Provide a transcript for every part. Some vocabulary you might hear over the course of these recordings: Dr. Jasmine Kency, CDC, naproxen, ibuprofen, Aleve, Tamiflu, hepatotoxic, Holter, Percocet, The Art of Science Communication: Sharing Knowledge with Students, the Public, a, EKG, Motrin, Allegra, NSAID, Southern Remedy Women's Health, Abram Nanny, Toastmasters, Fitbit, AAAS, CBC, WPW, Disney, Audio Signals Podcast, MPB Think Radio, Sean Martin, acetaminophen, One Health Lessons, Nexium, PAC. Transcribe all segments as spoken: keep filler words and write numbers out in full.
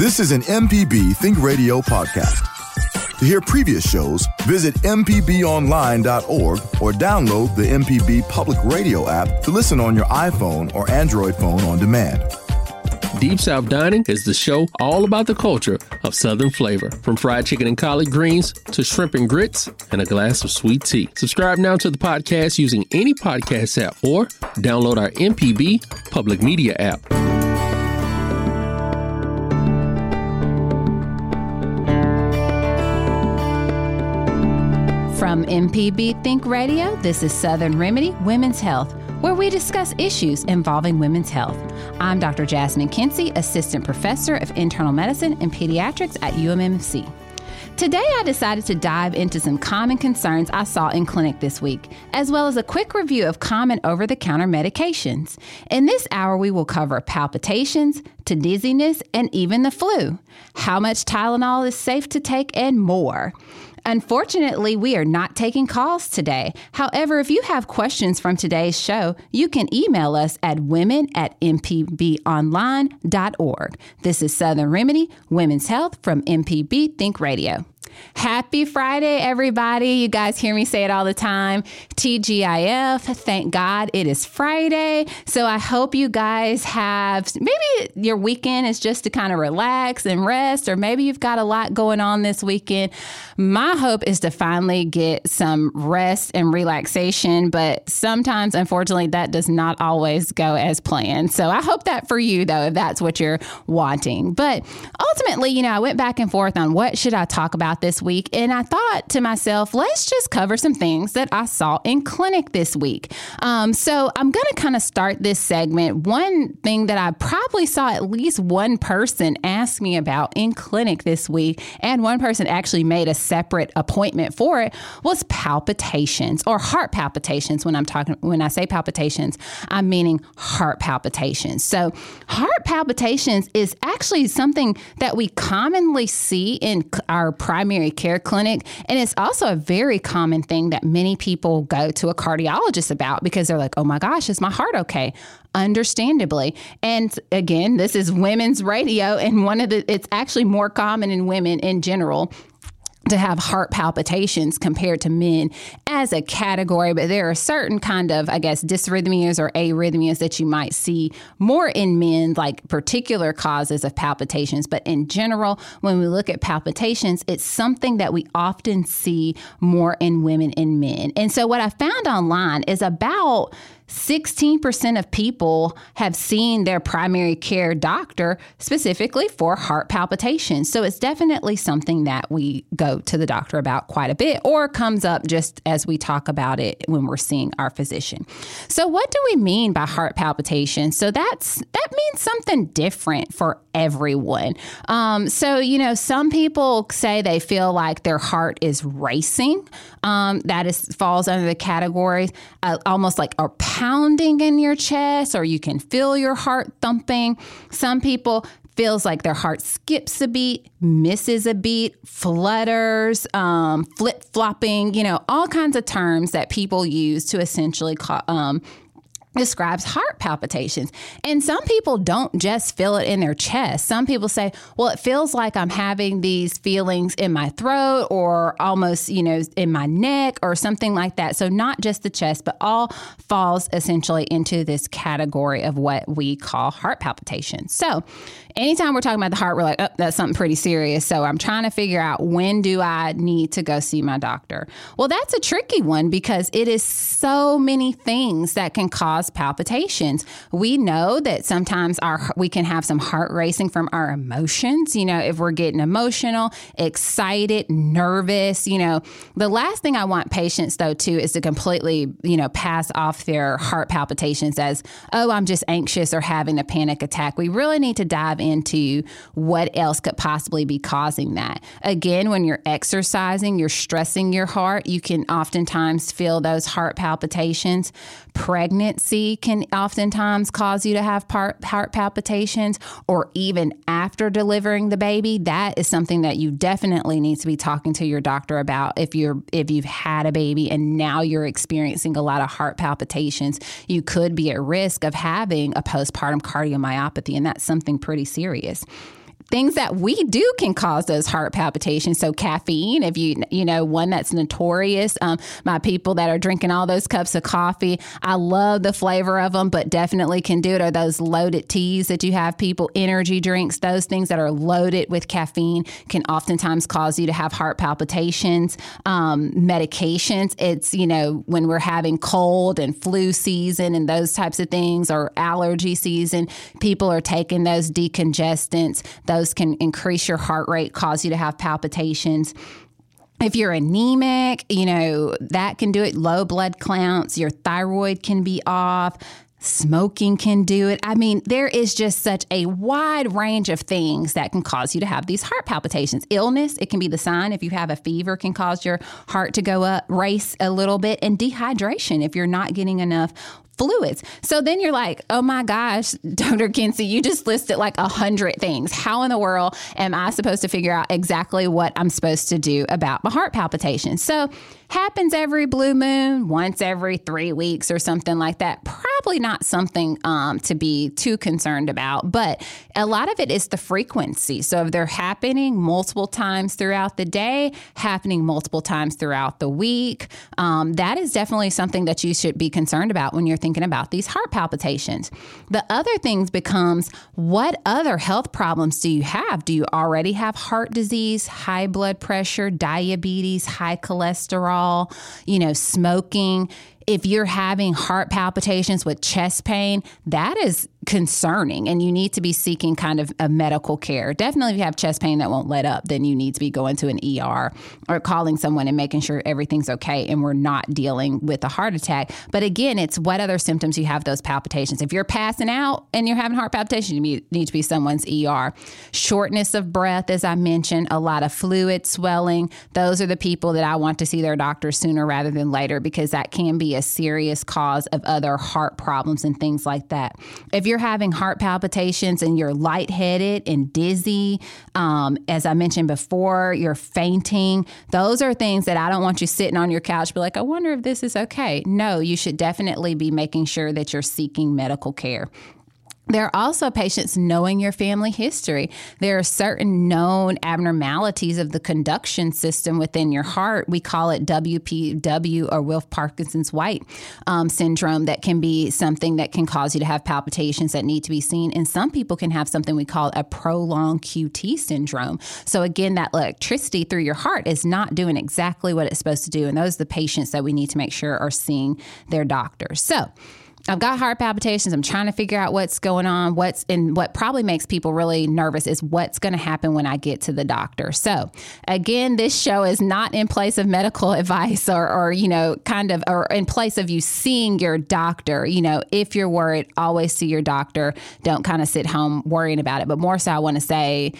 This is an M P B Think Radio podcast. To hear previous shows, visit m p b online dot org or download the M P B Public Radio app to listen on your iPhone or Android phone on demand. Deep South Dining is the show all about the culture of Southern flavor, from fried chicken and collard greens to shrimp and grits and a glass of sweet tea. Subscribe now to the podcast using any podcast app or download our M P B Public Media app. From M P B Think Radio, this is Southern Remedy Women's Health, where we discuss issues involving women's health. I'm Doctor Jasmine Kency, Assistant Professor of Internal Medicine and Pediatrics at U M M C. Today, I decided to dive into some common concerns I saw in clinic this week, as well as a quick review of common over-the-counter medications. In this hour, we will cover palpitations, to dizziness, and even the flu, how much Tylenol is safe to take, and more. Unfortunately, we are not taking calls today. However, if you have questions from today's show, you can email us at women at m p b online dot org. This is Southern Remedy Women's Health from M P B Think Radio. Happy Friday, everybody. You guys hear me say it all the time. T G I F, thank God it is Friday. So I hope you guys have, maybe your weekend is just to kind of relax and rest, or maybe you've got a lot going on this weekend. My hope is to finally get some rest and relaxation, but sometimes, unfortunately, that does not always go as planned. So I hope that for you, though, if that's what you're wanting. But ultimately, you know, I went back and forth on what should I talk about this week. And I thought to myself, let's just cover some things that I saw in clinic this week. Um, so I'm going to kind of start this segment. One thing that I probably saw at least one person ask me about in clinic this week, and one person actually made a separate appointment for it, was palpitations or heart palpitations. When I'm talking, when I say palpitations, I'm meaning heart palpitations. So heart palpitations is actually something that we commonly see in our private primary care clinic. And it's also a very common thing that many people go to a cardiologist about because they're like, oh my gosh, is my heart okay? Understandably. And again, this is women's radio. And one of the, it's actually more common in women in general to have heart palpitations compared to men as a category. But there are certain kind of, I guess, dysrhythmias or arrhythmias that you might see more in men, like particular causes of palpitations. But in general, when we look at palpitations, it's something that we often see more in women and men. And so what I found online is about sixteen percent of people have seen their primary care doctor specifically for heart palpitations. So it's definitely something that we go to the doctor about quite a bit, or comes up just as we talk about it when we're seeing our physician. So what do we mean by heart palpitations? So that's that means something different for everyone. Um, so, you know, some people say they feel like their heart is racing. Um, that is falls under the category, uh, almost like a pound pounding in your chest, or you can feel your heart thumping. Some people feels like their heart skips a beat, misses a beat, flutters, um, flip-flopping, you know, all kinds of terms that people use to essentially call, um, describes heart palpitations. And some people don't just feel it in their chest. Some people say, well, it feels like I'm having these feelings in my throat, or almost, you know, in my neck or something like that. So not just the chest, but all falls essentially into this category of what we call heart palpitations. So anytime we're talking about the heart, we're like, oh, that's something pretty serious. So I'm trying to figure out, when do I need to go see my doctor? Well, that's a tricky one because it is so many things that can cause palpitations. We know that sometimes our we can have some heart racing from our emotions. You know, if we're getting emotional, excited, nervous, you know, the last thing I want patients though, too, is to completely, you know, pass off their heart palpitations as, oh, I'm just anxious or having a panic attack. We really need to dive into what else could possibly be causing that. Again, when you're exercising, you're stressing your heart, you can oftentimes feel those heart palpitations. Pregnancy can oftentimes cause you to have heart palpitations, or even after delivering the baby. That is something that you definitely need to be talking to your doctor about. If you're, if you've had a baby and now you're experiencing a lot of heart palpitations, you could be at risk of having a postpartum cardiomyopathy, and that's something pretty serious. things that we do can cause those heart palpitations. So caffeine, if you, you know, one that's notorious, um, my people that are drinking all those cups of coffee, I love the flavor of them, but definitely can do it. Or those loaded teas that you have people, energy drinks, those things that are loaded with caffeine can oftentimes cause you to have heart palpitations. Um, medications, it's, you know, when we're having cold and flu season and those types of things, or allergy season, people are taking those decongestants. Those can increase your heart rate, cause you to have palpitations. If you're anemic, you know, that can do it. Low blood counts, your thyroid can be off. Smoking can do it. I mean, there is just such a wide range of things that can cause you to have these heart palpitations. Illness, it can be the sign. If you have a fever, can cause your heart to go up, race a little bit. And dehydration, if you're not getting enough fluids. So then you're like, oh my gosh, Doctor Kency, you just listed like a hundred things. How in the world am I supposed to figure out exactly what I'm supposed to do about my heart palpitations? So happens every blue moon, once every three weeks or something like that. Probably not something um, to be too concerned about, but a lot of it is the frequency. So if they're happening multiple times throughout the day, happening multiple times throughout the week, um, that is definitely something that you should be concerned about when you're thinking Thinking about these heart palpitations. The other things becomes, what other health problems do you have? Do you already have heart disease, high blood pressure, diabetes, high cholesterol, you know, smoking? If you're having heart palpitations with chest pain, that is concerning and you need to be seeking kind of a medical care. Definitely if you have chest pain that won't let up, then you need to be going to an E R or calling someone and making sure everything's okay and we're not dealing with a heart attack. But again, it's what other symptoms you have those palpitations. If you're passing out and you're having heart palpitations, you need to be someone's E R. Shortness of breath, as I mentioned, a lot of fluid swelling. Those are the people that I want to see their doctor sooner rather than later because that can be a a serious cause of other heart problems and things like that. If you're having heart palpitations and you're lightheaded and dizzy, um, as I mentioned before, you're fainting, those are things that I don't want you sitting on your couch, be like, I wonder if this is okay. No, you should definitely be making sure that you're seeking medical care. There are also patients knowing your family history. There are certain known abnormalities of the conduction system within your heart. We call it W P W or Wolff-Parkinson-White um, syndrome. That can be something that can cause you to have palpitations that need to be seen. And some people can have something we call a prolonged Q T syndrome. So again, that electricity through your heart is not doing exactly what it's supposed to do. And those are the patients that we need to make sure are seeing their doctors. So I've got heart palpitations. I'm trying to figure out what's going on. What's and what probably makes people really nervous is what's going to happen when I get to the doctor. So again, this show is not in place of medical advice or, or, you know, kind of, or in place of you seeing your doctor. You know, if you're worried, always see your doctor. Don't kind of sit home worrying about it. But more so, I want to say,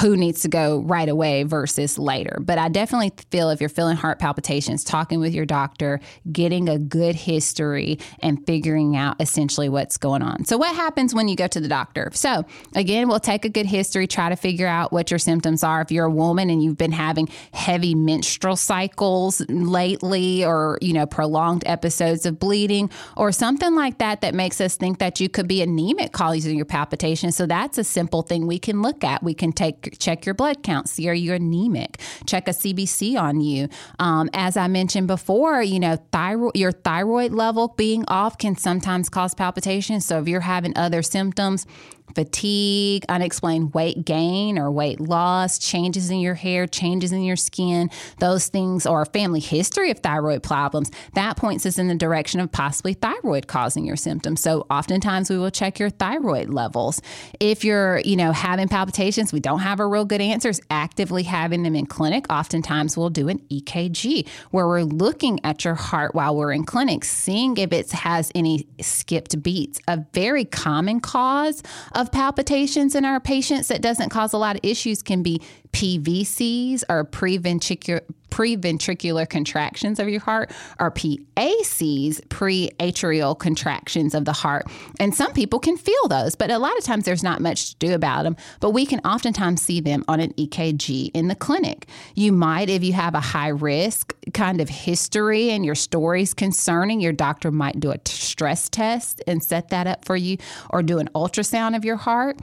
who needs to go right away versus later. But I definitely feel if you're feeling heart palpitations, talking with your doctor, getting a good history and figuring out essentially what's going on. So what happens when you go to the doctor? So again, we'll take a good history, try to figure out what your symptoms are. If you're a woman and you've been having heavy menstrual cycles lately or, you know, prolonged episodes of bleeding or something like that, that makes us think that you could be anemic causing your palpitations. So that's a simple thing we can look at. We can take check your blood count, see are you anemic, check a C B C on you. Um, as I mentioned before, you know, thyroid, your thyroid level being off can sometimes cause palpitations. So if you're having other symptoms, fatigue, unexplained weight gain or weight loss, changes in your hair, changes in your skin, those things, or family history of thyroid problems, that points us in the direction of possibly thyroid causing your symptoms. So oftentimes we will check your thyroid levels. If you're, you know, having palpitations, we don't have a real good answers, actively having them in clinic, oftentimes we'll do an E K G where we're looking at your heart while we're in clinic, seeing if it has any skipped beats. A very common cause of palpitations in our patients that doesn't cause a lot of issues can be P V Cs or preventricular preventricular contractions of your heart or P A Cs, pre-atrial contractions of the heart. And some people can feel those, but a lot of times there's not much to do about them, but we can oftentimes see them on an E K G in the clinic. You might, if you have a high risk kind of history and your stories concerning, your doctor might do a stress test and set that up for you or do an ultrasound of your heart.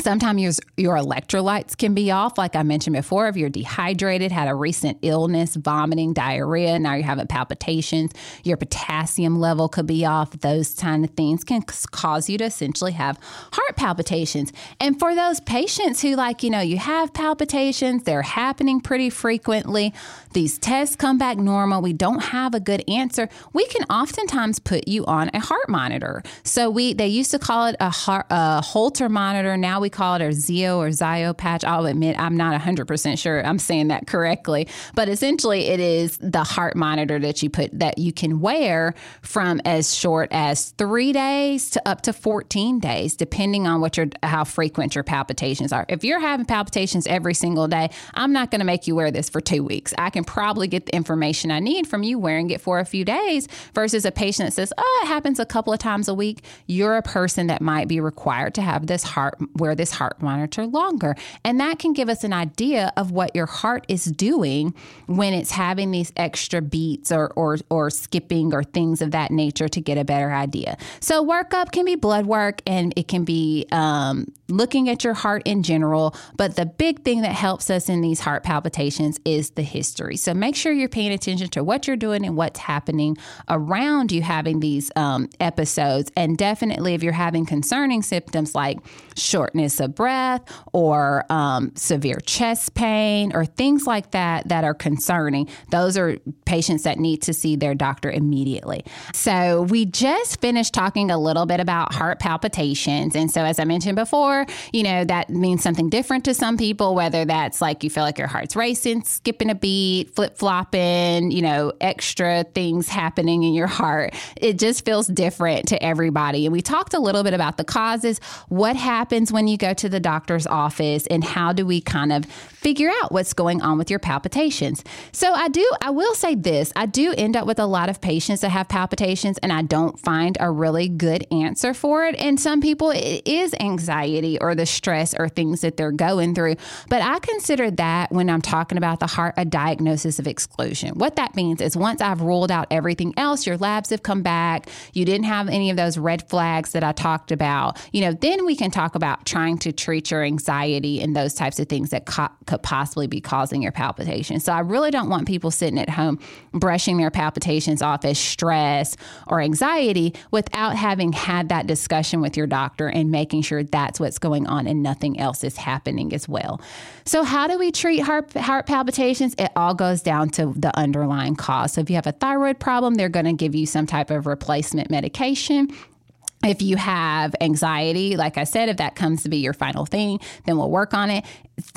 Sometimes your, your electrolytes can be off. Like I mentioned before, if you're dehydrated, had a recent illness, vomiting, diarrhea, now you're having palpitations, your potassium level could be off. Those kind of things can cause you to essentially have heart palpitations. And for those patients who, like, you know, you have palpitations, they're happening pretty frequently, these tests come back normal, we don't have a good answer, we can oftentimes put you on a heart monitor. So we they used to call it a, heart, a Holter monitor. Now we call it a Zio or Zio patch. I'll admit I'm not one hundred percent sure I'm saying that correctly, but essentially it is the heart monitor that you put that you can wear from as short as three days to up to fourteen days, depending on what your how frequent your palpitations are. If you're having palpitations every single day, I'm not going to make you wear this for two weeks. I can probably get the information I need from you wearing it for a few days versus a patient that says, "Oh, it happens a couple of times a week." You're a person that might be required to have this heart wear this heart monitor longer. And that can give us an idea of what your heart is doing when it's having these extra beats or or, or skipping or things of that nature to get a better idea. So workup can be blood work and it can be um, looking at your heart in general. But the big thing that helps us in these heart palpitations is the history. So make sure you're paying attention to what you're doing and what's happening around you having these um, episodes. And definitely if you're having concerning symptoms like shortness of breath or um, severe chest pain or things like that that are concerning, those are patients that need to see their doctor immediately. So we just finished talking a little bit about heart palpitations. And so as I mentioned before, you know, that means something different to some people, whether that's like you feel like your heart's racing, skipping a beat, flip-flopping, you know, extra things happening in your heart. It just feels different to everybody. And we talked a little bit about the causes, what happens when you you go to the doctor's office and how do we kind of figure out what's going on with your palpitations. So I do, I will say this, I do end up with a lot of patients that have palpitations and I don't find a really good answer for it. And some people it is anxiety or the stress or things that they're going through. But I consider that when I'm talking about the heart, a diagnosis of exclusion. What that means is once I've ruled out everything else, your labs have come back, you didn't have any of those red flags that I talked about, you know, then we can talk about trying Trying to treat your anxiety and those types of things that co- could possibly be causing your palpitations. So I really don't want people sitting at home brushing their palpitations off as stress or anxiety without having had that discussion with your doctor and making sure that's what's going on and nothing else is happening as well. So how do we treat heart, heart palpitations? It all goes down to the underlying cause. So if you have a thyroid problem, they're going to give you some type of replacement medication. If you have anxiety, like I said, if that comes to be your final thing, then we'll work on it.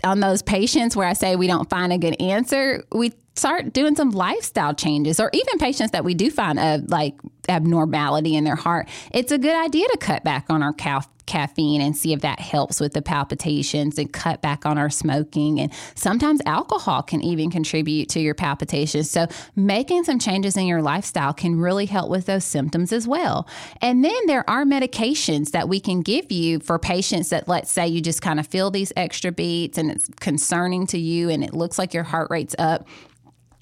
On those patients where I say we don't find a good answer, we start doing some lifestyle changes, or even patients that we do find a like abnormality in their heart. It's a good idea to cut back on our calf. caffeine and see if that helps with the palpitations, and cut back on our smoking. And sometimes alcohol can even contribute to your palpitations. So making some changes in your lifestyle can really help with those symptoms as well. And then there are medications that we can give you for patients that, let's say, you just kind of feel these extra beats and it's concerning to you and it looks like your heart rate's up.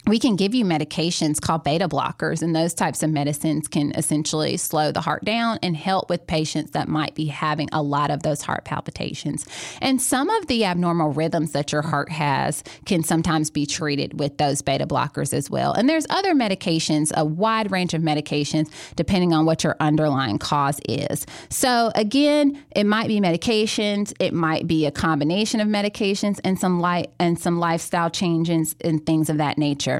We can give you medications called beta blockers, and those types of medicines can essentially slow the heart down and help with patients that might be having a lot of those heart palpitations. And some of the abnormal rhythms that your heart has can sometimes be treated with those beta blockers as well. And there's other medications, a wide range of medications, depending on what your underlying cause is. So again, it might be medications, it might be a combination of medications and some light and some lifestyle changes and things of that nature.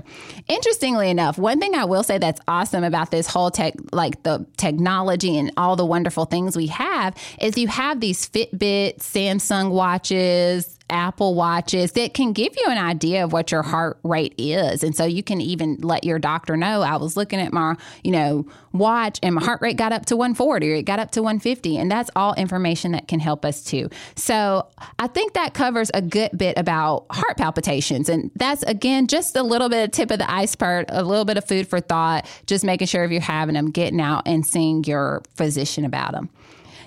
Interestingly enough, one thing I will say that's awesome about this whole tech, like the technology and all the wonderful things we have, is you have these Fitbit, Samsung watches, Apple watches that can give you an idea of what your heart rate is. And so you can even let your doctor know, I was looking at my, you know, watch and my heart rate got up to one forty or it got up to one fifty. And that's all information that can help us too. So I think that covers a good bit about heart palpitations. And that's, again, just a little bit of tip of the iceberg, a little bit of food for thought, just making sure if you're having them, getting out and seeing your physician about them.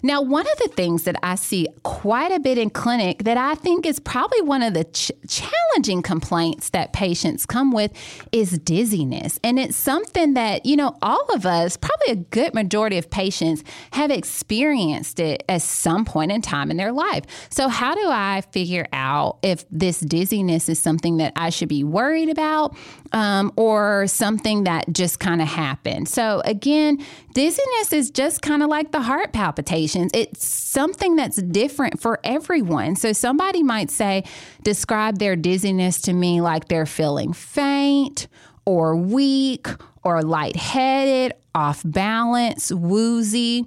Now, one of the things that I see quite a bit in clinic that I think is probably one of the ch- challenging complaints that patients come with is dizziness. And it's something that, you know, all of us, probably a good majority of patients have experienced it at some point in time in their life. So how do I figure out if this dizziness is something that I should be worried about um, or something that just kind of happened? So again, dizziness is just kind of like the heart palpitation. It's something that's different for everyone. So somebody might say, describe their dizziness to me like they're feeling faint or weak or lightheaded, off balance, woozy.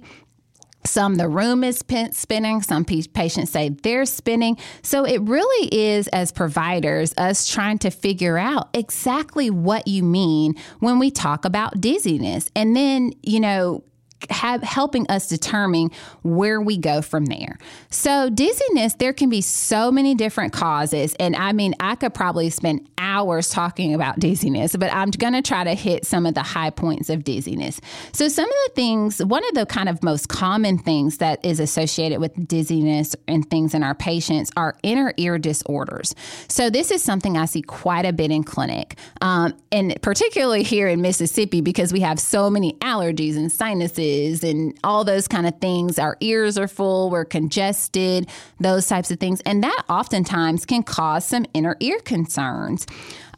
Some, the room is pin- spinning. Some p- patients say they're spinning. So it really is, as providers, us trying to figure out exactly what you mean when we talk about dizziness. And then, you know, Have, helping us determine where we go from there. So dizziness, there can be so many different causes. And I mean, I could probably spend hours talking about dizziness, but I'm going to try to hit some of the high points of dizziness. So some of the things, one of the kind of most common things that is associated with dizziness and things in our patients are inner ear disorders. So this is something I see quite a bit in clinic, um, and particularly here in Mississippi, because we have so many allergies and sinuses and all those kind of things. Our ears are full, we're congested, those types of things. And that oftentimes can cause some inner ear concerns.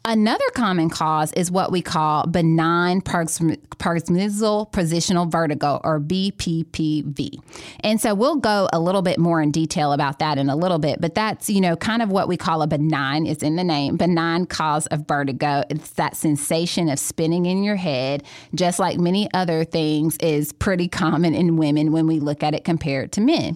Another common cause is what we call benign paroxysmal positional vertigo, or B P P V. And so we'll go a little bit more in detail about that in a little bit, but that's, you know, kind of what we call a benign, it's in the name, benign cause of vertigo. It's that sensation of spinning in your head, just like many other things, is pretty common in women when we look at it compared to men.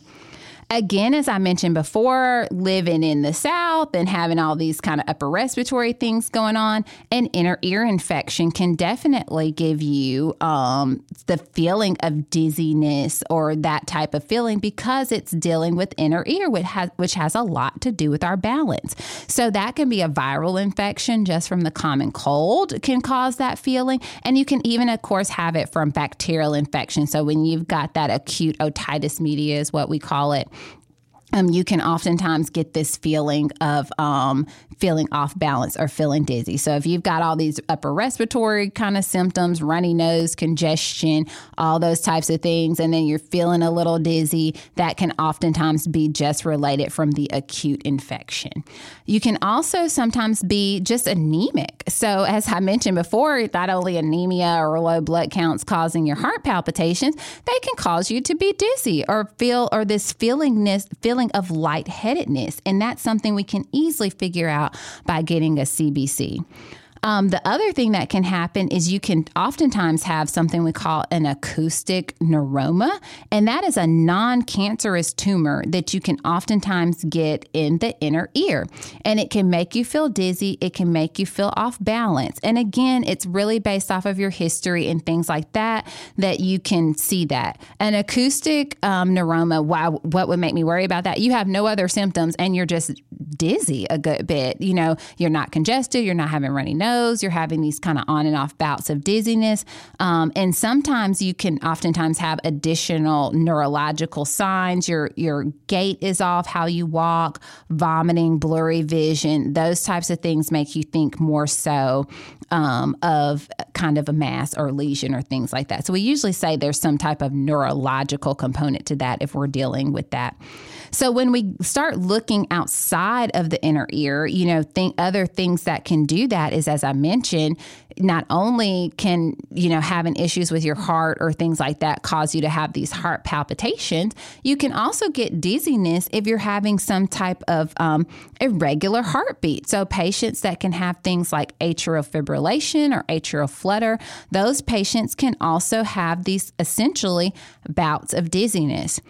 Again, as I mentioned before, living in the South and having all these kind of upper respiratory things going on, an inner ear infection can definitely give you um, the feeling of dizziness or that type of feeling, because it's dealing with inner ear, which has, which has a lot to do with our balance. So that can be a viral infection just from the common cold can cause that feeling. And you can even, of course, have it from bacterial infection. So when you've got that acute otitis media is what we call it. Um, you can oftentimes get this feeling of um, feeling off balance or feeling dizzy. So if you've got all these upper respiratory kind of symptoms, runny nose, congestion, all those types of things, and then you're feeling a little dizzy, that can oftentimes be just related from the acute infection. You can also sometimes be just anemic. So as I mentioned before, not only anemia or low blood counts causing your heart palpitations, they can cause you to be dizzy or feel or this feelingness, feeling of lightheadedness. And that's something we can easily figure out by getting a C B C. Um, the other thing that can happen is you can oftentimes have something we call an acoustic neuroma, and that is a non-cancerous tumor that you can oftentimes get in the inner ear. And it can make you feel dizzy. It can make you feel off balance. And again, it's really based off of your history and things like that, that you can see that. An acoustic um, neuroma, why, what would make me worry about that? You have no other symptoms and you're just dizzy a good bit. You know, you're not congested. You're not having runny nose. You're having these kind of on and off bouts of dizziness. Um, and sometimes you can oftentimes have additional neurological signs. Your, your gait is off, how you walk, vomiting, blurry vision. Those types of things make you think more so um, of kind of a mass or lesion or things like that. So we usually say there's some type of neurological component to that if we're dealing with that. So when we start looking outside of the inner ear, you know, think other things that can do that is, as I mentioned, not only can, you know, having issues with your heart or things like that cause you to have these heart palpitations, you can also get dizziness if you're having some type of um, irregular heartbeat. So patients that can have things like atrial fibrillation or atrial flutter, those patients can also have these essentially bouts of dizziness.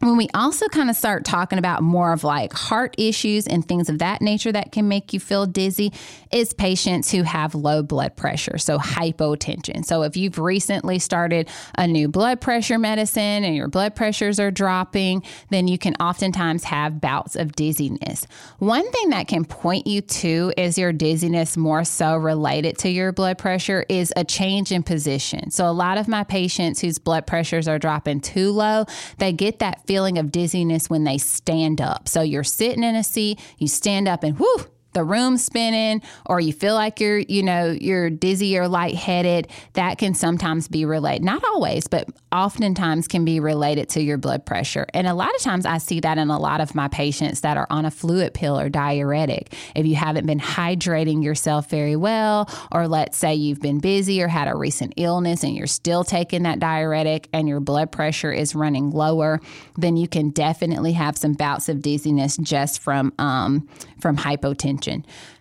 when we also kind of start talking about more of like heart issues and things of that nature that can make you feel dizzy, is patients who have low blood pressure, so hypotension. So if you've recently started a new blood pressure medicine and your blood pressures are dropping, then you can oftentimes have bouts of dizziness. One thing that can point you to is your dizziness more so related to your blood pressure is a change in position. So a lot of my patients whose blood pressures are dropping too low, they get that feeling of dizziness when they stand up. So you're sitting in a seat, you stand up and whoo, the room's spinning, or you feel like you're, you know, you're dizzy or lightheaded. That can sometimes be related, not always, but oftentimes can be related to your blood pressure. And a lot of times I see that in a lot of my patients that are on a fluid pill or diuretic. If you haven't been hydrating yourself very well, or let's say you've been busy or had a recent illness and you're still taking that diuretic and your blood pressure is running lower, then you can definitely have some bouts of dizziness just from, um, from hypotension.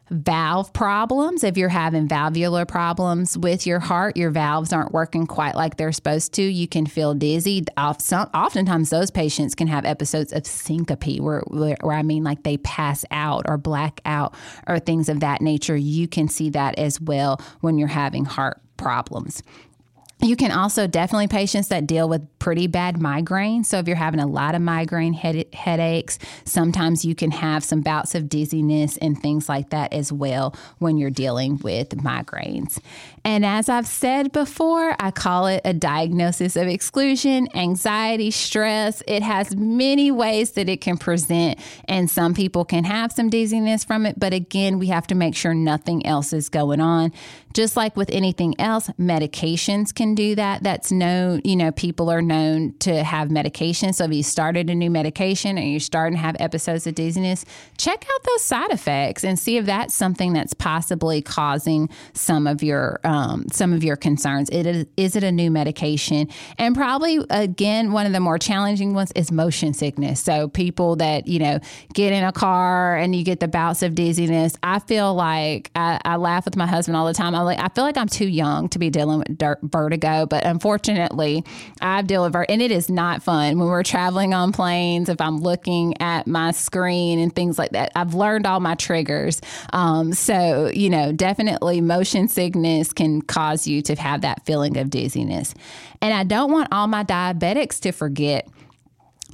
Valve problems. If you're having valvular problems with your heart, your valves aren't working quite like they're supposed to, you can feel dizzy. Oftentimes those patients can have episodes of syncope where, where, where I mean like they pass out or black out or things of that nature. You can see that as well when you're having heart problems. You can also definitely patients that deal with pretty bad migraines. So if you're having a lot of migraine head, headaches, sometimes you can have some bouts of dizziness and things like that as well when you're dealing with migraines. And as I've said before, I call it a diagnosis of exclusion, anxiety, stress. It has many ways that it can present, and some people can have some dizziness from it. But again, we have to make sure nothing else is going on. Just like with anything else, medications can do that. That's known, you know, people are known to have medication. So if you started a new medication and you're starting to have episodes of dizziness, check out those side effects and see if that's something that's possibly causing some of your um, some of your concerns. It is, is it a new medication? And probably, again, one of the more challenging ones is motion sickness. So people that, you know, get in a car and you get the bouts of dizziness. I feel like I, I laugh with my husband all the time. I, like, I feel like I'm too young to be dealing with dirt, vertigo, but unfortunately I've dealt with vertigo, and it is not fun when we're traveling on planes. If I'm looking at my screen and things like that, I've learned all my triggers. Um, so, you know, definitely motion sickness can cause you to have that feeling of dizziness. And I don't want all my diabetics to forget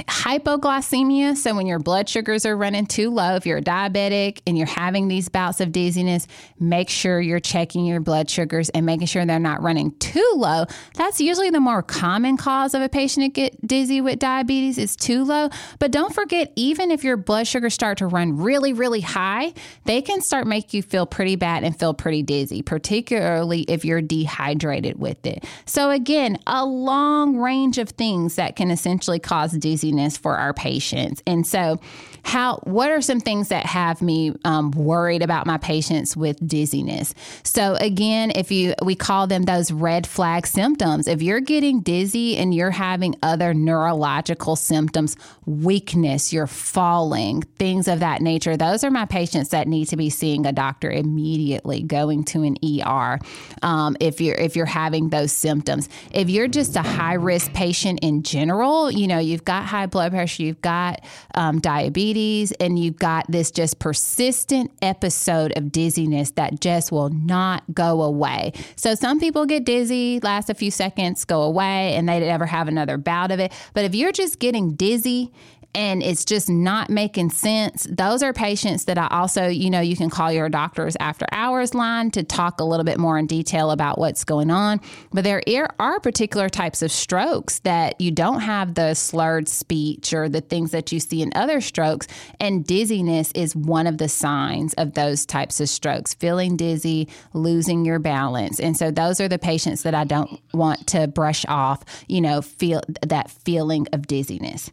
hypoglycemia. So when your blood sugars are running too low, if you're a diabetic and you're having these bouts of dizziness, make sure you're checking your blood sugars and making sure they're not running too low. That's usually the more common cause of a patient to get dizzy with diabetes is too low. But don't forget, even if your blood sugars start to run really, really high, they can start make you feel pretty bad and feel pretty dizzy, particularly if you're dehydrated with it. So again, a long range of things that can essentially cause dizziness for our patients. And so how, what are some things that have me um, worried about my patients with dizziness? So again, if you, we call them those red flag symptoms. If you're getting dizzy and you're having other neurological symptoms, weakness, you're falling, things of that nature, those are my patients that need to be seeing a doctor immediately, going to an E R. Um, if you're, if you're having those symptoms, if you're just a high risk patient in general, you know, you've got high blood pressure, you've got um, diabetes, and you've got this just persistent episode of dizziness that just will not go away. So some people get dizzy, last a few seconds, go away, and they never have another bout of it. But if you're just getting dizzy and it's just not making sense, those are patients that I also, you know, you can call your doctor's after hours line to talk a little bit more in detail about what's going on. But there are particular types of strokes that you don't have the slurred speech or the things that you see in other strokes. And dizziness is one of the signs of those types of strokes, feeling dizzy, losing your balance. And so those are the patients that I don't want to brush off, you know, feel that feeling of dizziness.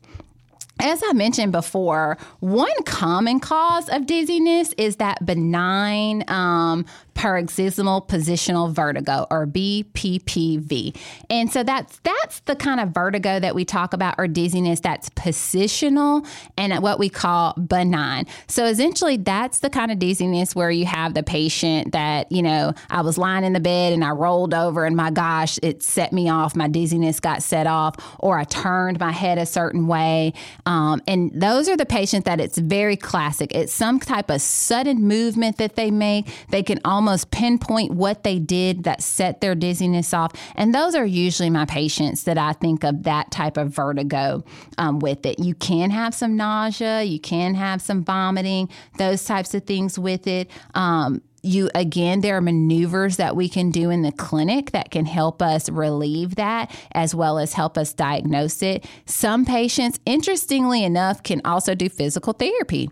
As I mentioned before, one common cause of dizziness is that benign um, paroxysmal positional vertigo, or B P P V. And so that's that's the kind of vertigo that we talk about, or dizziness that's positional and what we call benign. So essentially, that's the kind of dizziness where you have the patient that, you know, I was lying in the bed and I rolled over and my gosh, it set me off. My dizziness got set off, or I turned my head a certain way. Um, and those are the patients that it's very classic. It's some type of sudden movement that they make. They can almost pinpoint what they did that set their dizziness off. And those are usually my patients that I think of that type of vertigo um, with it. You can have some nausea. You can have some vomiting, those types of things with it. Um, You again, there are maneuvers that we can do in the clinic that can help us relieve that as well as help us diagnose it. Some patients, interestingly enough, can also do physical therapy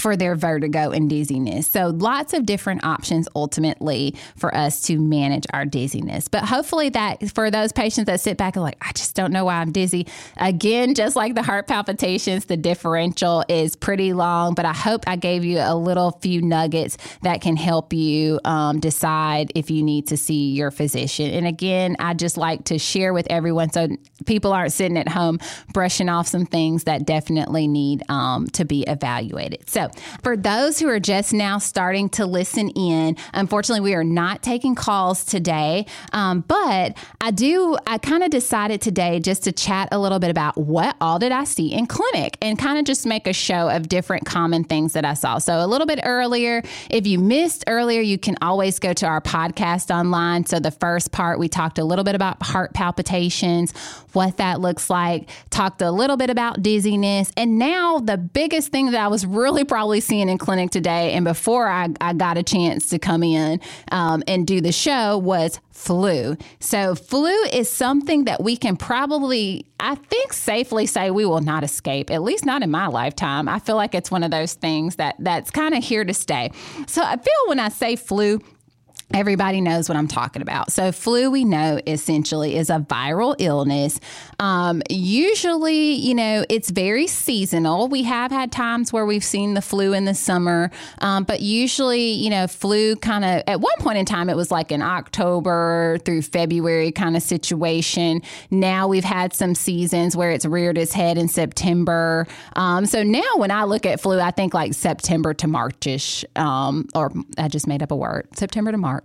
for their vertigo and dizziness. So lots of different options ultimately for us to manage our dizziness. But hopefully that for those patients that sit back and like, I just don't know why I'm dizzy. Again, just like the heart palpitations, the differential is pretty long, but I hope I gave you a little few nuggets that can help you um, decide if you need to see your physician. And again, I just like to share with everyone so people aren't sitting at home brushing off some things that definitely need um, to be evaluated. So for those who are just now starting to listen in, unfortunately, we are not taking calls today, um, but I do, I kind of decided today just to chat a little bit about what all did I see in clinic and kind of just make a show of different common things that I saw. So a little bit earlier, if you missed earlier, you can always go to our podcast online. So the first part, we talked a little bit about heart palpitations, what that looks like, talked a little bit about dizziness. And now the biggest thing that I was really probably seeing in clinic today, and before I, I got a chance to come in um, and do the show, was flu. So flu is something that we can probably, I think, safely say we will not escape, at least not in my lifetime. I feel like it's one of those things that that's kind of here to stay. So I feel when I say flu, everybody knows what I'm talking about. So flu, we know, essentially is a viral illness. Um, usually, you know, it's very seasonal. We have had times where we've seen the flu in the summer, um, but usually, you know, flu kind of, at one point in time, it was like an October through February kind of situation. Now we've had some seasons where it's reared its head in September. Um, so now when I look at flu, I think like September to Marchish, um, or I just made up a word, September to March.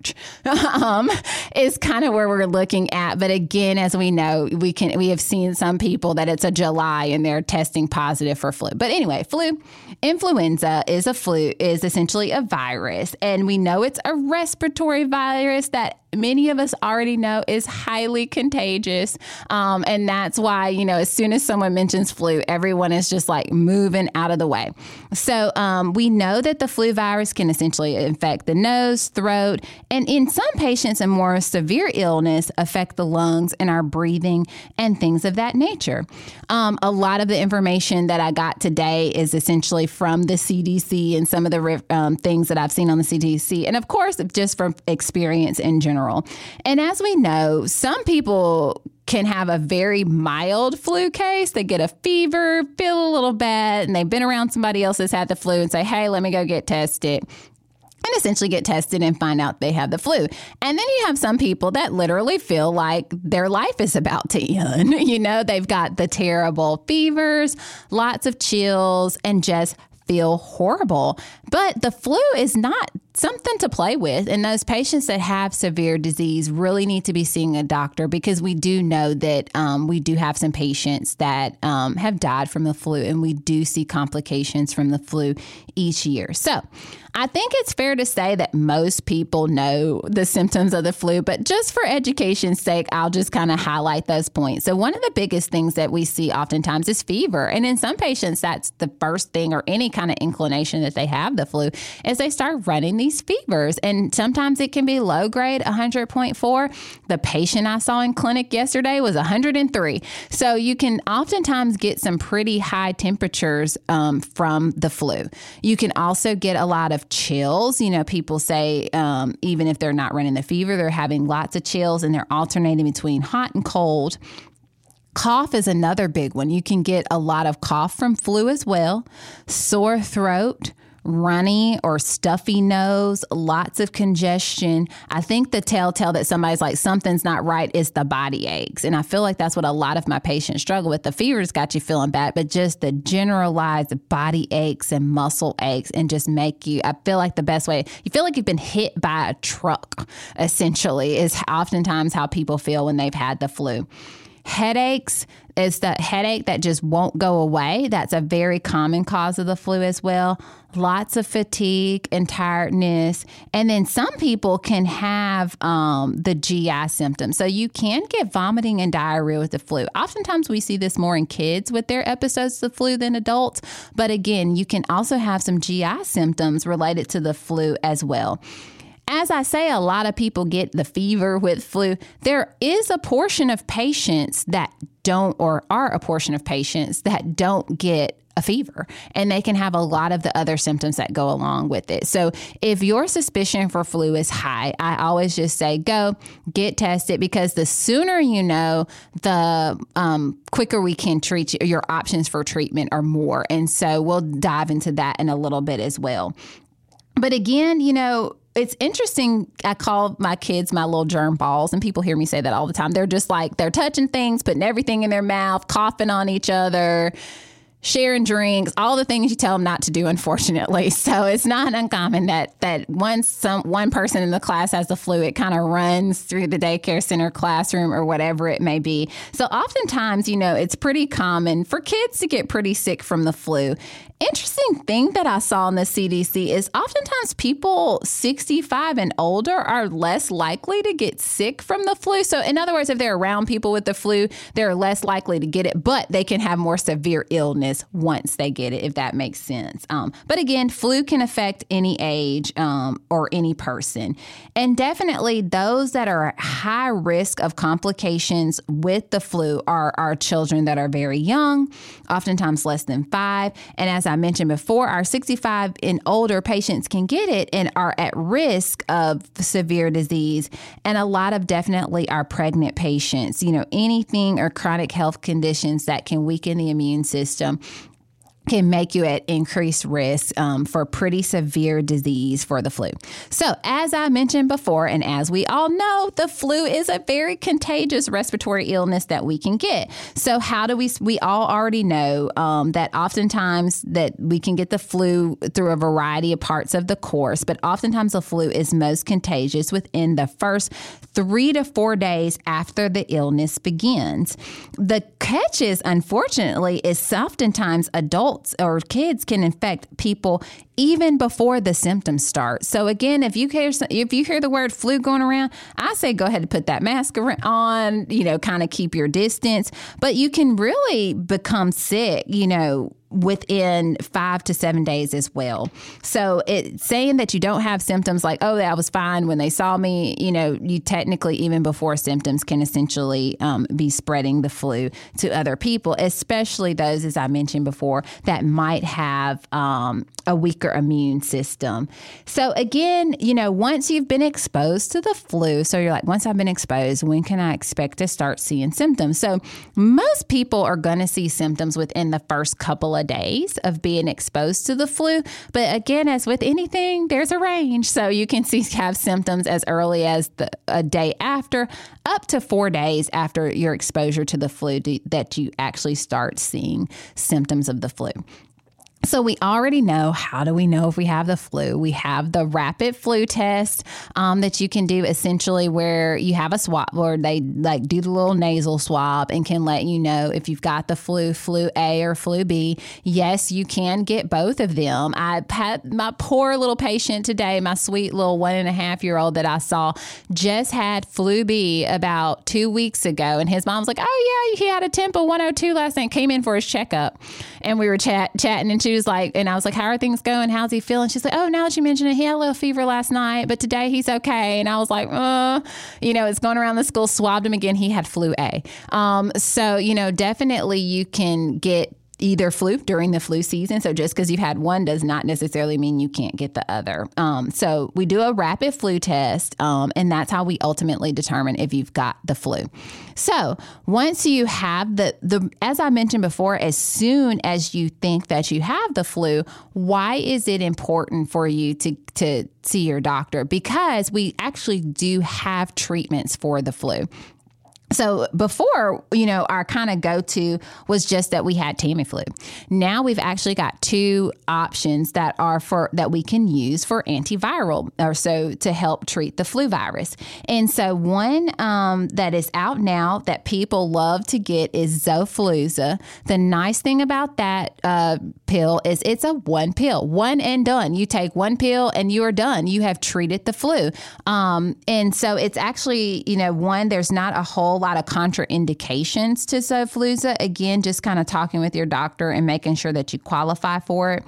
Um, is kind of where we're looking at. But again, as we know, we can we have seen some people that it's a July and they're testing positive for flu. But anyway, flu, influenza is a flu, is essentially a virus. And we know it's a respiratory virus that many of us already know is highly contagious. Um, and that's why, you know, as soon as someone mentions flu, everyone is just like moving out of the way. So um, we know that the flu virus can essentially infect the nose, throat, and in some patients, a more severe illness affect the lungs and our breathing and things of that nature. Um, a lot of the information that I got today is essentially from the C D C and some of the um, things that I've seen on the C D C. And of course, just from experience in general. And as we know, some people can have a very mild flu case. They get a fever, feel a little bad, and they've been around somebody else that's had the flu and say, hey, let me go get tested. And essentially get tested and find out they have the flu. And then you have some people that literally feel like their life is about to end. You know, they've got the terrible fevers, lots of chills, and just feel horrible. But the flu is not something to play with. And those patients that have severe disease really need to be seeing a doctor, because we do know that um, we do have some patients that um, have died from the flu, and we do see complications from the flu each year. So I think it's fair to say that most people know the symptoms of the flu, but just for education's sake, I'll just kind of highlight those points. So one of the biggest things that we see oftentimes is fever. And in some patients, that's the first thing or any kind of inclination that they have the flu is they start running the these fevers. And sometimes it can be low grade, one hundred point four. The patient I saw in clinic yesterday was one hundred three. So you can oftentimes get some pretty high temperatures um, from the flu. You can also get a lot of chills. You know, people say um, even if they're not running the fever, they're having lots of chills and they're alternating between hot and cold. Cough is another big one. You can get a lot of cough from flu as well. Sore throat, runny or stuffy nose, lots of congestion. I think the telltale that somebody's like, something's not right is the body aches. And I feel like that's what a lot of my patients struggle with. The fever's got you feeling bad, but just the generalized body aches and muscle aches and just make you, I feel like the best way, you feel like you've been hit by a truck, essentially, is oftentimes how people feel when they've had the flu. Headaches, it's the headache that just won't go away. That's a very common cause of the flu as well. Lots of fatigue and tiredness. And then some people can have um, the G I symptoms. So you can get vomiting and diarrhea with the flu. Oftentimes we see this more in kids with their episodes of the flu than adults. But again, you can also have some G I symptoms related to the flu as well. As I say, a lot of people get the fever with flu. There is a portion of patients that don't, or are a portion of patients that don't get a fever, and they can have a lot of the other symptoms that go along with it. So if your suspicion for flu is high, I always just say, go get tested, because the sooner you know, the um, quicker we can treat you. Your options for treatment are more. And so we'll dive into that in a little bit as well. But again, you know, it's interesting. I call my kids my little germ balls, and people hear me say that all the time. They're just like, they're touching things, putting everything in their mouth, coughing on each other, sharing drinks, all the things you tell them not to do, unfortunately. So it's not uncommon that that once some one person in the class has the flu, it kind of runs through the daycare center classroom or whatever it may be. So oftentimes, you know, it's pretty common for kids to get pretty sick from the flu. Interesting thing that I saw in the C D C is oftentimes people sixty-five and older are less likely to get sick from the flu. So in other words, if they're around people with the flu, they're less likely to get it, but they can have more severe illness once they get it, if that makes sense. Um, but again, flu can affect any age um, or any person. And definitely those that are at high risk of complications with the flu are our children that are very young, oftentimes less than five. And as I I mentioned before, our sixty-five and older patients can get it and are at risk of severe disease. And a lot of definitely our pregnant patients, you know, anything or chronic health conditions that can weaken the immune system can make you at increased risk um, for pretty severe disease for the flu. So as I mentioned before, and as we all know, the flu is a very contagious respiratory illness that we can get. So how do we, we all already know um, that oftentimes that we can get the flu through a variety of parts of the course, but oftentimes the flu is most contagious within the first three to four days after the illness begins. The catch is, unfortunately, is oftentimes adults or kids can infect people even before the symptoms start. So again, if you hear if you hear the word flu going around, I say go ahead and put that mask on, you know, kind of keep your distance. But you can really become sick, you know, within five to seven days as well. So it saying that you don't have symptoms like, oh, I was fine when they saw me, you know, you technically even before symptoms can essentially um, be spreading the flu to other people, especially those, as I mentioned before, that might have um, a weaker immune system. So again, you know, once you've been exposed to the flu, so you're like, once I've been exposed, when can I expect to start seeing symptoms? So most people are going to see symptoms within the first couple of days of being exposed to the flu. But again, as with anything, there's a range. So you can see have symptoms as early as the, a day after, up to four days after your exposure to the flu do, that you actually start seeing symptoms of the flu. So we already know, how do we know if we have the flu? We have the rapid flu test um, that you can do essentially where you have a swab or they like do the little nasal swab and can let you know if you've got the flu, flu A or flu B. Yes, you can get both of them. I had my poor little patient today, my sweet little one and a half year old that I saw just had flu B about two weeks ago. And his mom's like, oh yeah, he had a temp of one oh two last night, came in for his checkup. And we were chat chatting and she was like, and I was like, how are things going? How's he feeling? She's like, oh, now that you mentioned it, he had a little fever last night, but today he's okay. And I was like, uh, you know, it's going around the school, swabbed him again. He had flu A. Um, so, you know, definitely you can get either flu during the flu season. So just because you've had one does not necessarily mean you can't get the other. Um, so we do a rapid flu test, um, and that's how we ultimately determine if you've got the flu. So once you have the, the, as I mentioned before, as soon as you think that you have the flu, why is it important for you to, to see your doctor? Because we actually do have treatments for the flu. So before, you know, our kind of go-to was just that we had Tamiflu. Now we've actually got two options that are for that we can use for antiviral or so to help treat the flu virus. And so one um, that is out now that people love to get is Zofluza. The nice thing about that uh, pill is it's a one pill, one and done. You take one pill and you are done. You have treated the flu. Um, and so it's actually, you know, one, there's not a whole lot of contraindications to Zofluza. Again, just kind of talking with your doctor and making sure that you qualify for it.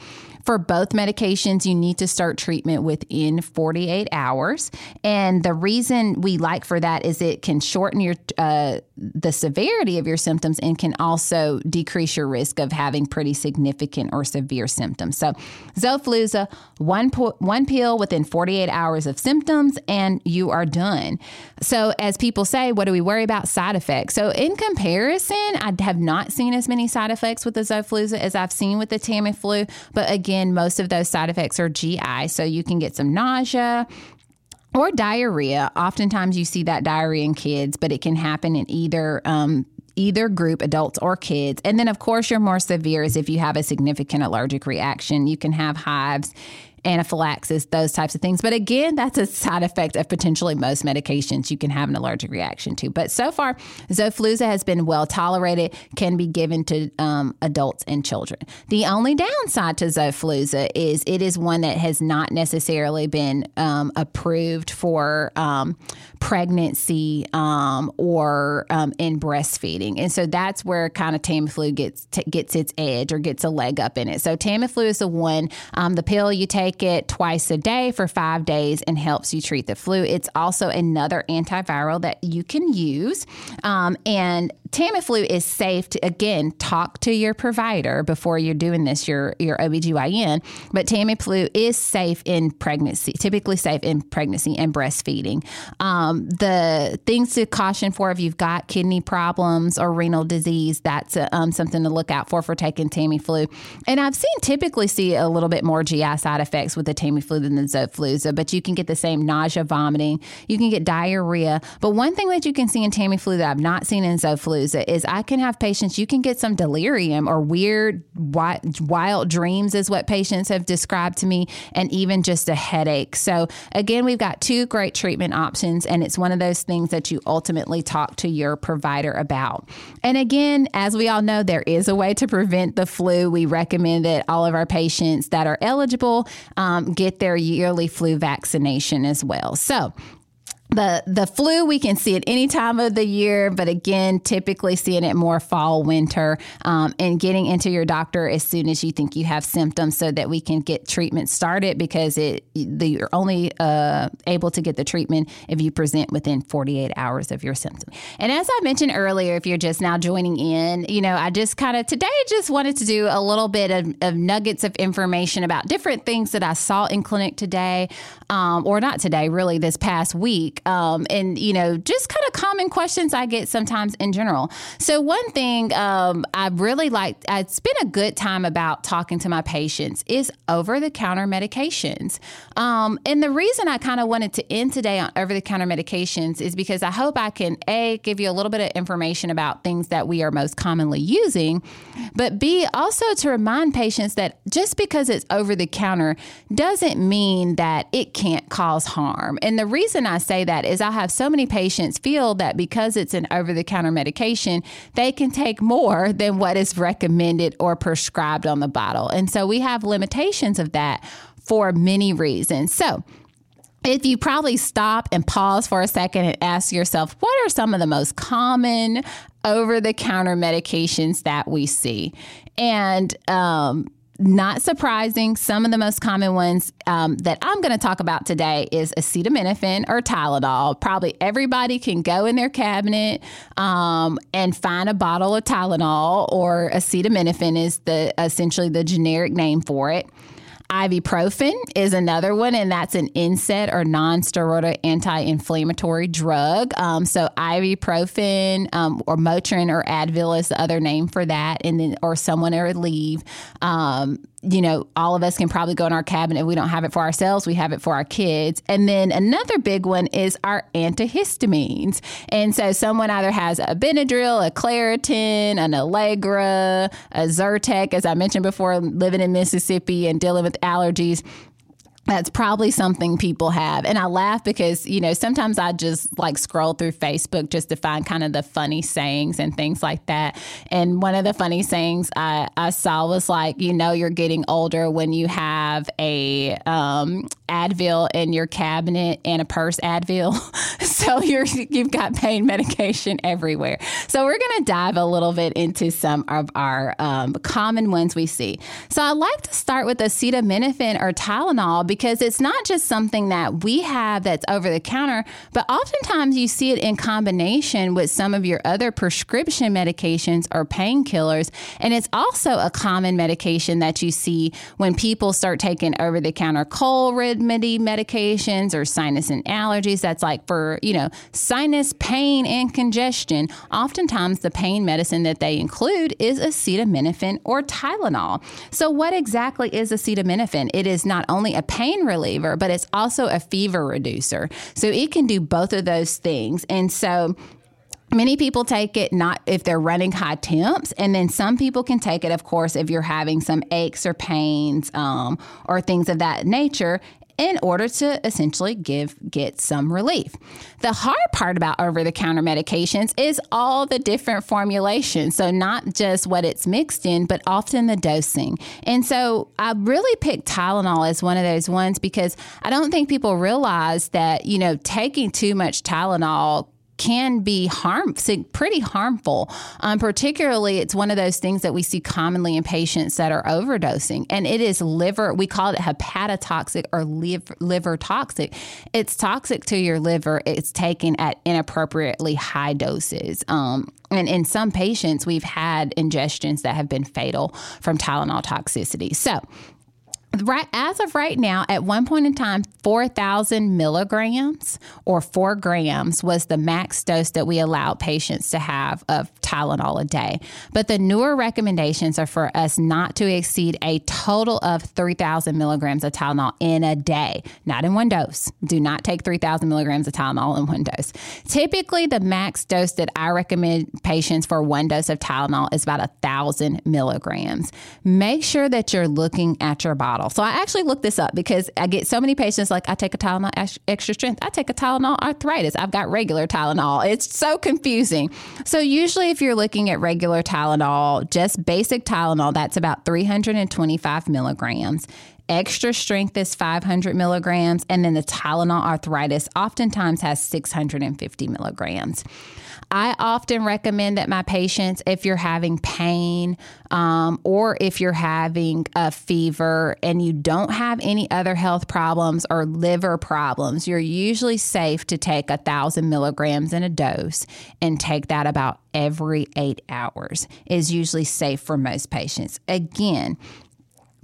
For both medications, you need to start treatment within forty-eight hours. And the reason we like for that is it can shorten your uh, the severity of your symptoms and can also decrease your risk of having pretty significant or severe symptoms. So Zofluza, one, po- one pill within forty-eight hours of symptoms, and you are done. So as people say, what do we worry about? Side effects. So in comparison, I have not seen as many side effects with the Zofluza as I've seen with the Tamiflu. But again, And most of those side effects are G I, so you can get some nausea or diarrhea. Oftentimes you see that diarrhea in kids, but it can happen in either um, either group, adults or kids. And then, of course, your more severe is if you have a significant allergic reaction. You can have hives, anaphylaxis, those types of things. But again, that's a side effect of potentially most medications you can have an allergic reaction to. But so far, Zofluza has been well tolerated, can be given to um, adults and children. The only downside to Zofluza is it is one that has not necessarily been um, approved for um, pregnancy um, or um, in breastfeeding. And so that's where kind of Tamiflu gets, t- gets its edge or gets a leg up in it. So Tamiflu is the one, um, the pill you take it twice a day for five days and helps you treat the flu. It's also another antiviral that you can use. Um, and Tamiflu is safe to, again, talk to your provider before you're doing this, your, your O B G Y N. But Tamiflu is safe in pregnancy, typically safe in pregnancy and breastfeeding. Um, the things to caution for if you've got kidney problems or renal disease, that's a, um, something to look out for for taking Tamiflu. And I've seen typically see a little bit more G I side effects with the Tamiflu than the Zofluza, but you can get the same nausea, vomiting, you can get diarrhea. But one thing that you can see in Tamiflu that I've not seen in Zofluza is I can have patients, you can get some delirium or weird wild dreams is what patients have described to me, and even just a headache. So again, we've got two great treatment options, and it's one of those things that you ultimately talk to your provider about. And again, as we all know, there is a way to prevent the flu. We recommend that all of our patients that are eligible Um, get their yearly flu vaccination as well. So the the flu, we can see at any time of the year, but again, typically seeing it more fall, winter, um, and getting into your doctor as soon as you think you have symptoms so that we can get treatment started, because it the, you're only uh, able to get the treatment if you present within forty-eight hours of your symptoms. And as I mentioned earlier, if you're just now joining in, you know, I just kind of today just wanted to do a little bit of, of nuggets of information about different things that I saw in clinic today, um, or not today, really this past week. Um, and, you know, just kind of common questions I get sometimes in general. So one thing um, I really liked, I spent a good time about talking to my patients is over-the-counter medications. Um, and the reason I kind of wanted to end today on over-the-counter medications is because I hope I can, A, give you a little bit of information about things that we are most commonly using, but B, also to remind patients that just because it's over-the-counter doesn't mean that it can't cause harm. And the reason I say that is I have so many patients feel that because it's an over-the-counter medication, they can take more than what is recommended or prescribed on the bottle. And so we have limitations of that for many reasons. So if you probably stop and pause for a second and ask yourself, what are some of the most common over-the-counter medications that we see? And um, Not surprising, some of the most common ones um, that I'm going to talk about today is acetaminophen or Tylenol. Probably everybody can go in their cabinet um, and find a bottle of Tylenol, or acetaminophen is the essentially the generic name for it. Ibuprofen is another one, and that's an N SAID or non-steroidal anti-inflammatory drug. Um, so ibuprofen um, or Motrin or Advil is the other name for that, and then or someone or Aleve. Um, you know, all of us can probably go in our cabinet. If we don't have it for ourselves, we have it for our kids. And then another big one is our antihistamines. And so someone either has a Benadryl, a Claritin, an Allegra, a Zyrtec, as I mentioned before, living in Mississippi and dealing with allergies. That's probably something people have. And I laugh because, you know, sometimes I just like scroll through Facebook just to find kind of the funny sayings and things like that. And one of the funny sayings I, I saw was like, you know, you're getting older when you have a um, Advil in your cabinet and a purse Advil. So you're, you've got pain medication everywhere. So we're going to dive a little bit into some of our um, common ones we see. So I like to start with acetaminophen or Tylenol, because Because it's not just something that we have that's over the counter, but oftentimes you see it in combination with some of your other prescription medications or painkillers. And it's also a common medication that you see when people start taking over the counter cold remedy medications or sinus and allergies. That's like for, you know, sinus pain and congestion. Oftentimes the pain medicine that they include is acetaminophen or Tylenol. So what exactly is acetaminophen? It is not only a pain pain reliever, but it's also a fever reducer. So it can do both of those things. And so many people take it not if they're running high temps, and then some people can take it, of course, if you're having some aches or pains um, or things of that nature, in order to essentially give get some relief. The hard part about over-the-counter medications is all the different formulations, so not just what it's mixed in, but often the dosing. And so I really picked Tylenol as one of those ones because I don't think people realize that, you know, taking too much Tylenol can be harm, pretty harmful. Um, particularly, it's one of those things that we see commonly in patients that are overdosing. And it is liver, we call it hepatotoxic or liver, liver toxic. It's toxic to your liver. It's taken at inappropriately high doses. Um, and in some patients, we've had ingestions that have been fatal from Tylenol toxicity. So right, as of right now, at one point in time, four thousand milligrams or four grams was the max dose that we allowed patients to have of Tylenol a day. But the newer recommendations are for us not to exceed a total of three thousand milligrams of Tylenol in a day, not in one dose. Do not take three thousand milligrams of Tylenol in one dose. Typically, the max dose that I recommend patients for one dose of Tylenol is about one thousand milligrams. Make sure that you're looking at your bottle. So I actually looked this up because I get so many patients like, I take a Tylenol extra strength. I take a Tylenol arthritis. I've got regular Tylenol. It's so confusing. So usually if you're looking at regular Tylenol, just basic Tylenol, that's about three hundred twenty-five milligrams. Extra strength is five hundred milligrams. And then the Tylenol arthritis oftentimes has six hundred fifty milligrams. I often recommend that my patients, if you're having pain um, or if you're having a fever and you don't have any other health problems or liver problems, you're usually safe to take a thousand milligrams in a dose and take that about every eight hours is usually safe for most patients. Again,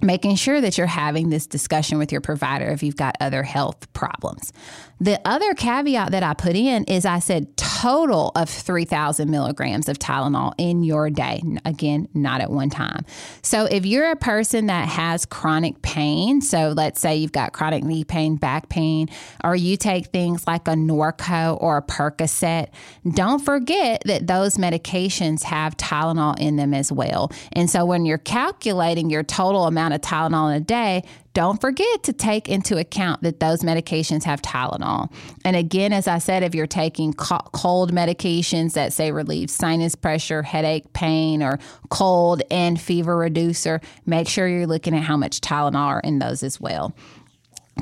making sure that you're having this discussion with your provider if you've got other health problems. The other caveat that I put in is I said total of three thousand milligrams of Tylenol in your day. Again, not at one time. So if you're a person that has chronic pain, so let's say you've got chronic knee pain, back pain, or you take things like a Norco or a Percocet, don't forget that those medications have Tylenol in them as well. And so when you're calculating your total amount of Tylenol in a day, don't forget to take into account that those medications have Tylenol. And again, as I said, if you're taking co- cold medications that say relieve sinus pressure, headache, pain, or cold and fever reducer, make sure you're looking at how much Tylenol are in those as well.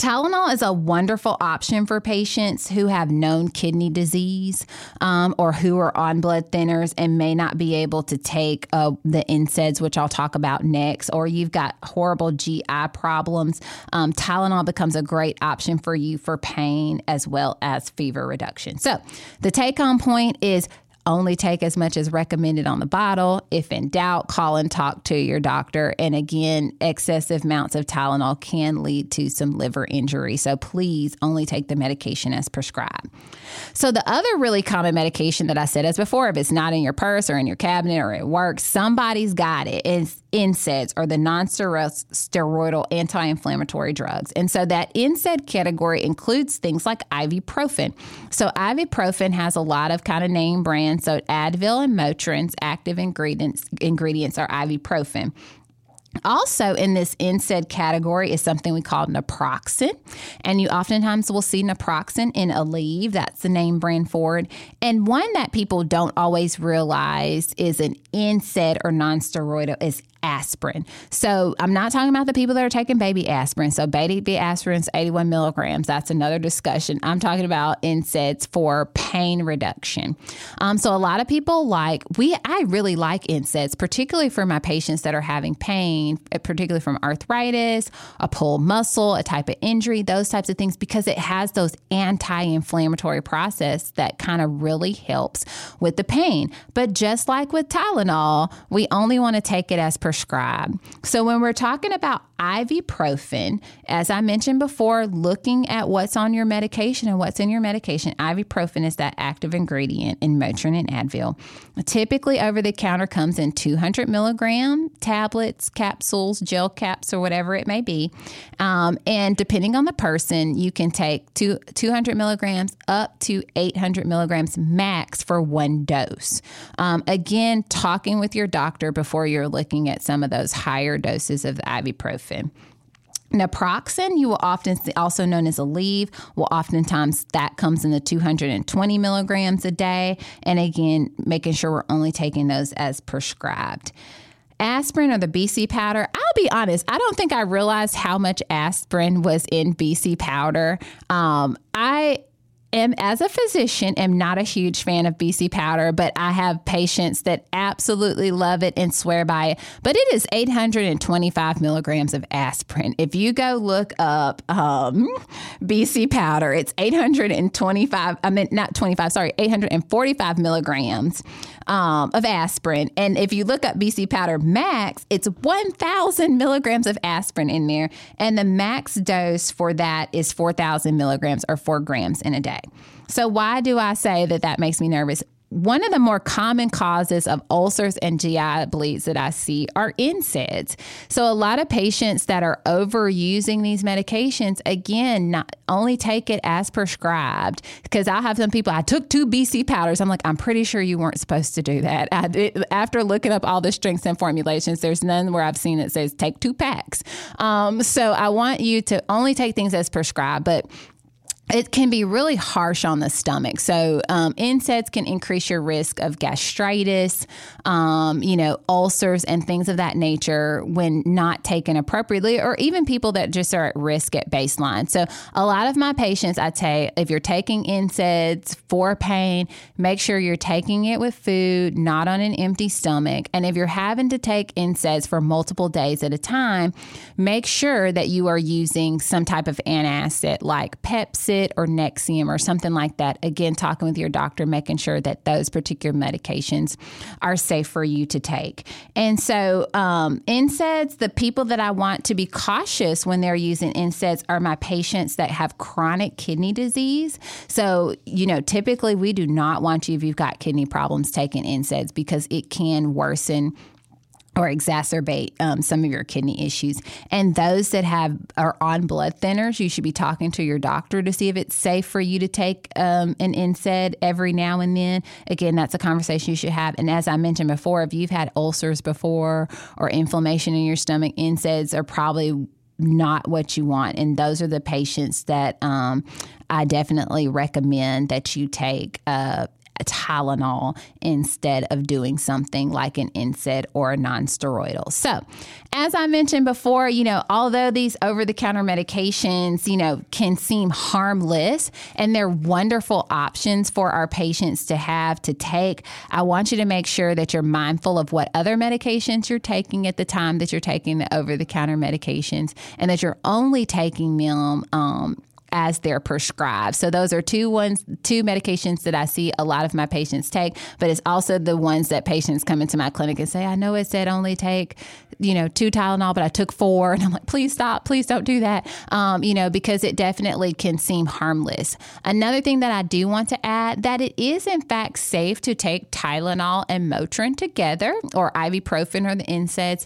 Tylenol is a wonderful option for patients who have known kidney disease um, or who are on blood thinners and may not be able to take uh, the N SAIDs, which I'll talk about next, or you've got horrible G I problems. Um, Tylenol becomes a great option for you for pain as well as fever reduction. So the take-home point is only take as much as recommended on the bottle. If in doubt, call and talk to your doctor. And again, excessive amounts of Tylenol can lead to some liver injury. So please only take the medication as prescribed. So the other really common medication that I said as before, if it's not in your purse or in your cabinet or at work, somebody's got it. It's N SAIDs, or the non-steroidal anti-inflammatory drugs. And so that N SAID category includes things like ibuprofen. So ibuprofen has a lot of kind of name brands. So Advil and Motrin's active ingredients ingredients are ibuprofen. Also in this N SAID category is something we call naproxen, and you oftentimes will see naproxen in Aleve. That's the name brand for it. And one that people don't always realize is an N SAID or non-steroidal is aspirin. So I'm not talking about the people that are taking baby aspirin. So baby aspirin's eighty-one milligrams. That's another discussion. I'm talking about N SAIDs for pain reduction. Um, so a lot of people like, we, I really like N SAIDs, particularly for my patients that are having pain, particularly from arthritis, a pulled muscle, a type of injury, those types of things, because it has those anti-inflammatory process that kind of really helps with the pain. But just like with Tylenol, we only want to take it as per prescribed. So when we're talking about ibuprofen, as I mentioned before, looking at what's on your medication and what's in your medication, ibuprofen is that active ingredient in Motrin and Advil. Typically over the counter comes in two hundred milligram tablets, capsules, gel caps, or whatever it may be. Um, and depending on the person, you can take two, two hundred milligrams up to eight hundred milligrams max for one dose. Um, again, talking with your doctor before you're looking at some of those higher doses of the ibuprofen. Naproxen, you will often see, also known as Aleve, will oftentimes that comes in the two hundred twenty milligrams a day. And again, making sure we're only taking those as prescribed. Aspirin, or the B C powder, I'll be honest, I don't think I realized how much aspirin was in B C powder. Um, I am, as a physician, am not a huge fan of B C powder, but I have patients that absolutely love it and swear by it. But it is eight hundred twenty-five milligrams of aspirin. If you go look up um, B C powder, it's eight hundred twenty-five, I mean, not twenty-five, sorry, eight hundred forty-five milligrams um, of aspirin. And if you look up B C powder max, it's one thousand milligrams of aspirin in there. And the max dose for that is four thousand milligrams or four grams in a day. So why do I say that that makes me nervous? One of the more common causes of ulcers and G I bleeds that I see are N SAIDs. So a lot of patients that are overusing these medications, again, not only take it as prescribed, because I'll have some people, I took two B C powders. I'm like, I'm pretty sure you weren't supposed to do that. I did, after looking up all the strengths and formulations, there's none where I've seen that says take two packs. Um, so I want you to only take things as prescribed, but it can be really harsh on the stomach. So um, N SAIDs can increase your risk of gastritis, um, you know, ulcers and things of that nature when not taken appropriately, or even people that just are at risk at baseline. So a lot of my patients, I tell you, if you're taking N SAIDs for pain, make sure you're taking it with food, not on an empty stomach. And if you're having to take N SAIDs for multiple days at a time, make sure that you are using some type of antacid like Pepcid or Nexium or something like that. Again, talking with your doctor, making sure that those particular medications are safe for you to take. And so um, N SAIDs, the people that I want to be cautious when they're using N SAIDs are my patients that have chronic kidney disease. So, you know, typically we do not want you, if you've got kidney problems, taking N SAIDs because it can worsen or exacerbate um, some of your kidney issues. And those that have are on blood thinners, you should be talking to your doctor to see if it's safe for you to take um, an N SAID every now and then. Again, that's a conversation you should have. And as I mentioned before, if you've had ulcers before or inflammation in your stomach, N SAIDs are probably not what you want. And those are the patients that um, I definitely recommend that you take uh, Tylenol instead of doing something like an N SAID or a nonsteroidal. So as I mentioned before, you know, although these over-the-counter medications, you know, can seem harmless and they're wonderful options for our patients to have to take, I want you to make sure that you're mindful of what other medications you're taking at the time that you're taking the over-the-counter medications and that you're only taking them um, as they're prescribed. So those are two ones, two medications that I see a lot of my patients take, but it's also the ones that patients come into my clinic and say, I know it said only take, you know, two Tylenol, but I took four. And I'm like, please stop, please don't do that. Um, you know, because it definitely can seem harmless. Another thing that I do want to add that it is in fact safe to take Tylenol and Motrin together or ibuprofen or the N SAIDs.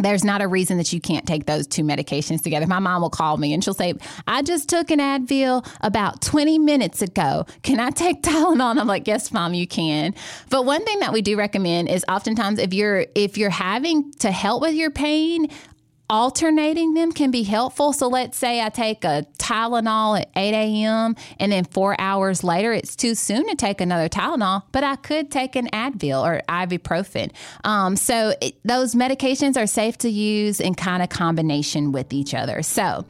There's not a reason that you can't take those two medications together. My mom will call me and she'll say, I just took an Advil about twenty minutes ago. Can I take Tylenol? And I'm like, yes, Mom, you can. But one thing that we do recommend is oftentimes if you're if you're having to help with your pain, alternating them can be helpful. So let's say I take a Tylenol at eight a.m. and then four hours later, it's too soon to take another Tylenol, but I could take an Advil or ibuprofen. Um, so it, those medications are safe to use in kind of combination with each other. So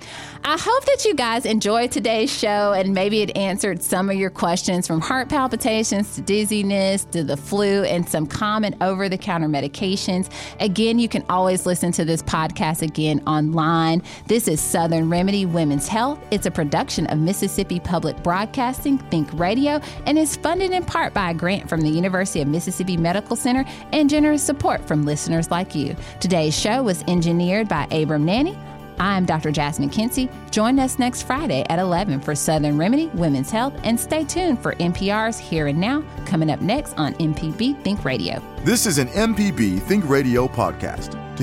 I hope that you guys enjoyed today's show and maybe it answered some of your questions from heart palpitations to dizziness to the flu and some common over-the-counter medications. Again, you can always listen to this podcast again. Again online. This is Southern Remedy Women's Health. It's a production of Mississippi Public Broadcasting, Think Radio, and is funded in part by a grant from the University of Mississippi Medical Center and generous support from listeners like you. Today's show was engineered by Abram Nanny. I'm Doctor Jasmine Kency. Join us next Friday at eleven for Southern Remedy Women's Health, and stay tuned for N P R's Here and Now, coming up next on M P B Think Radio. This is an M P B Think Radio podcast. To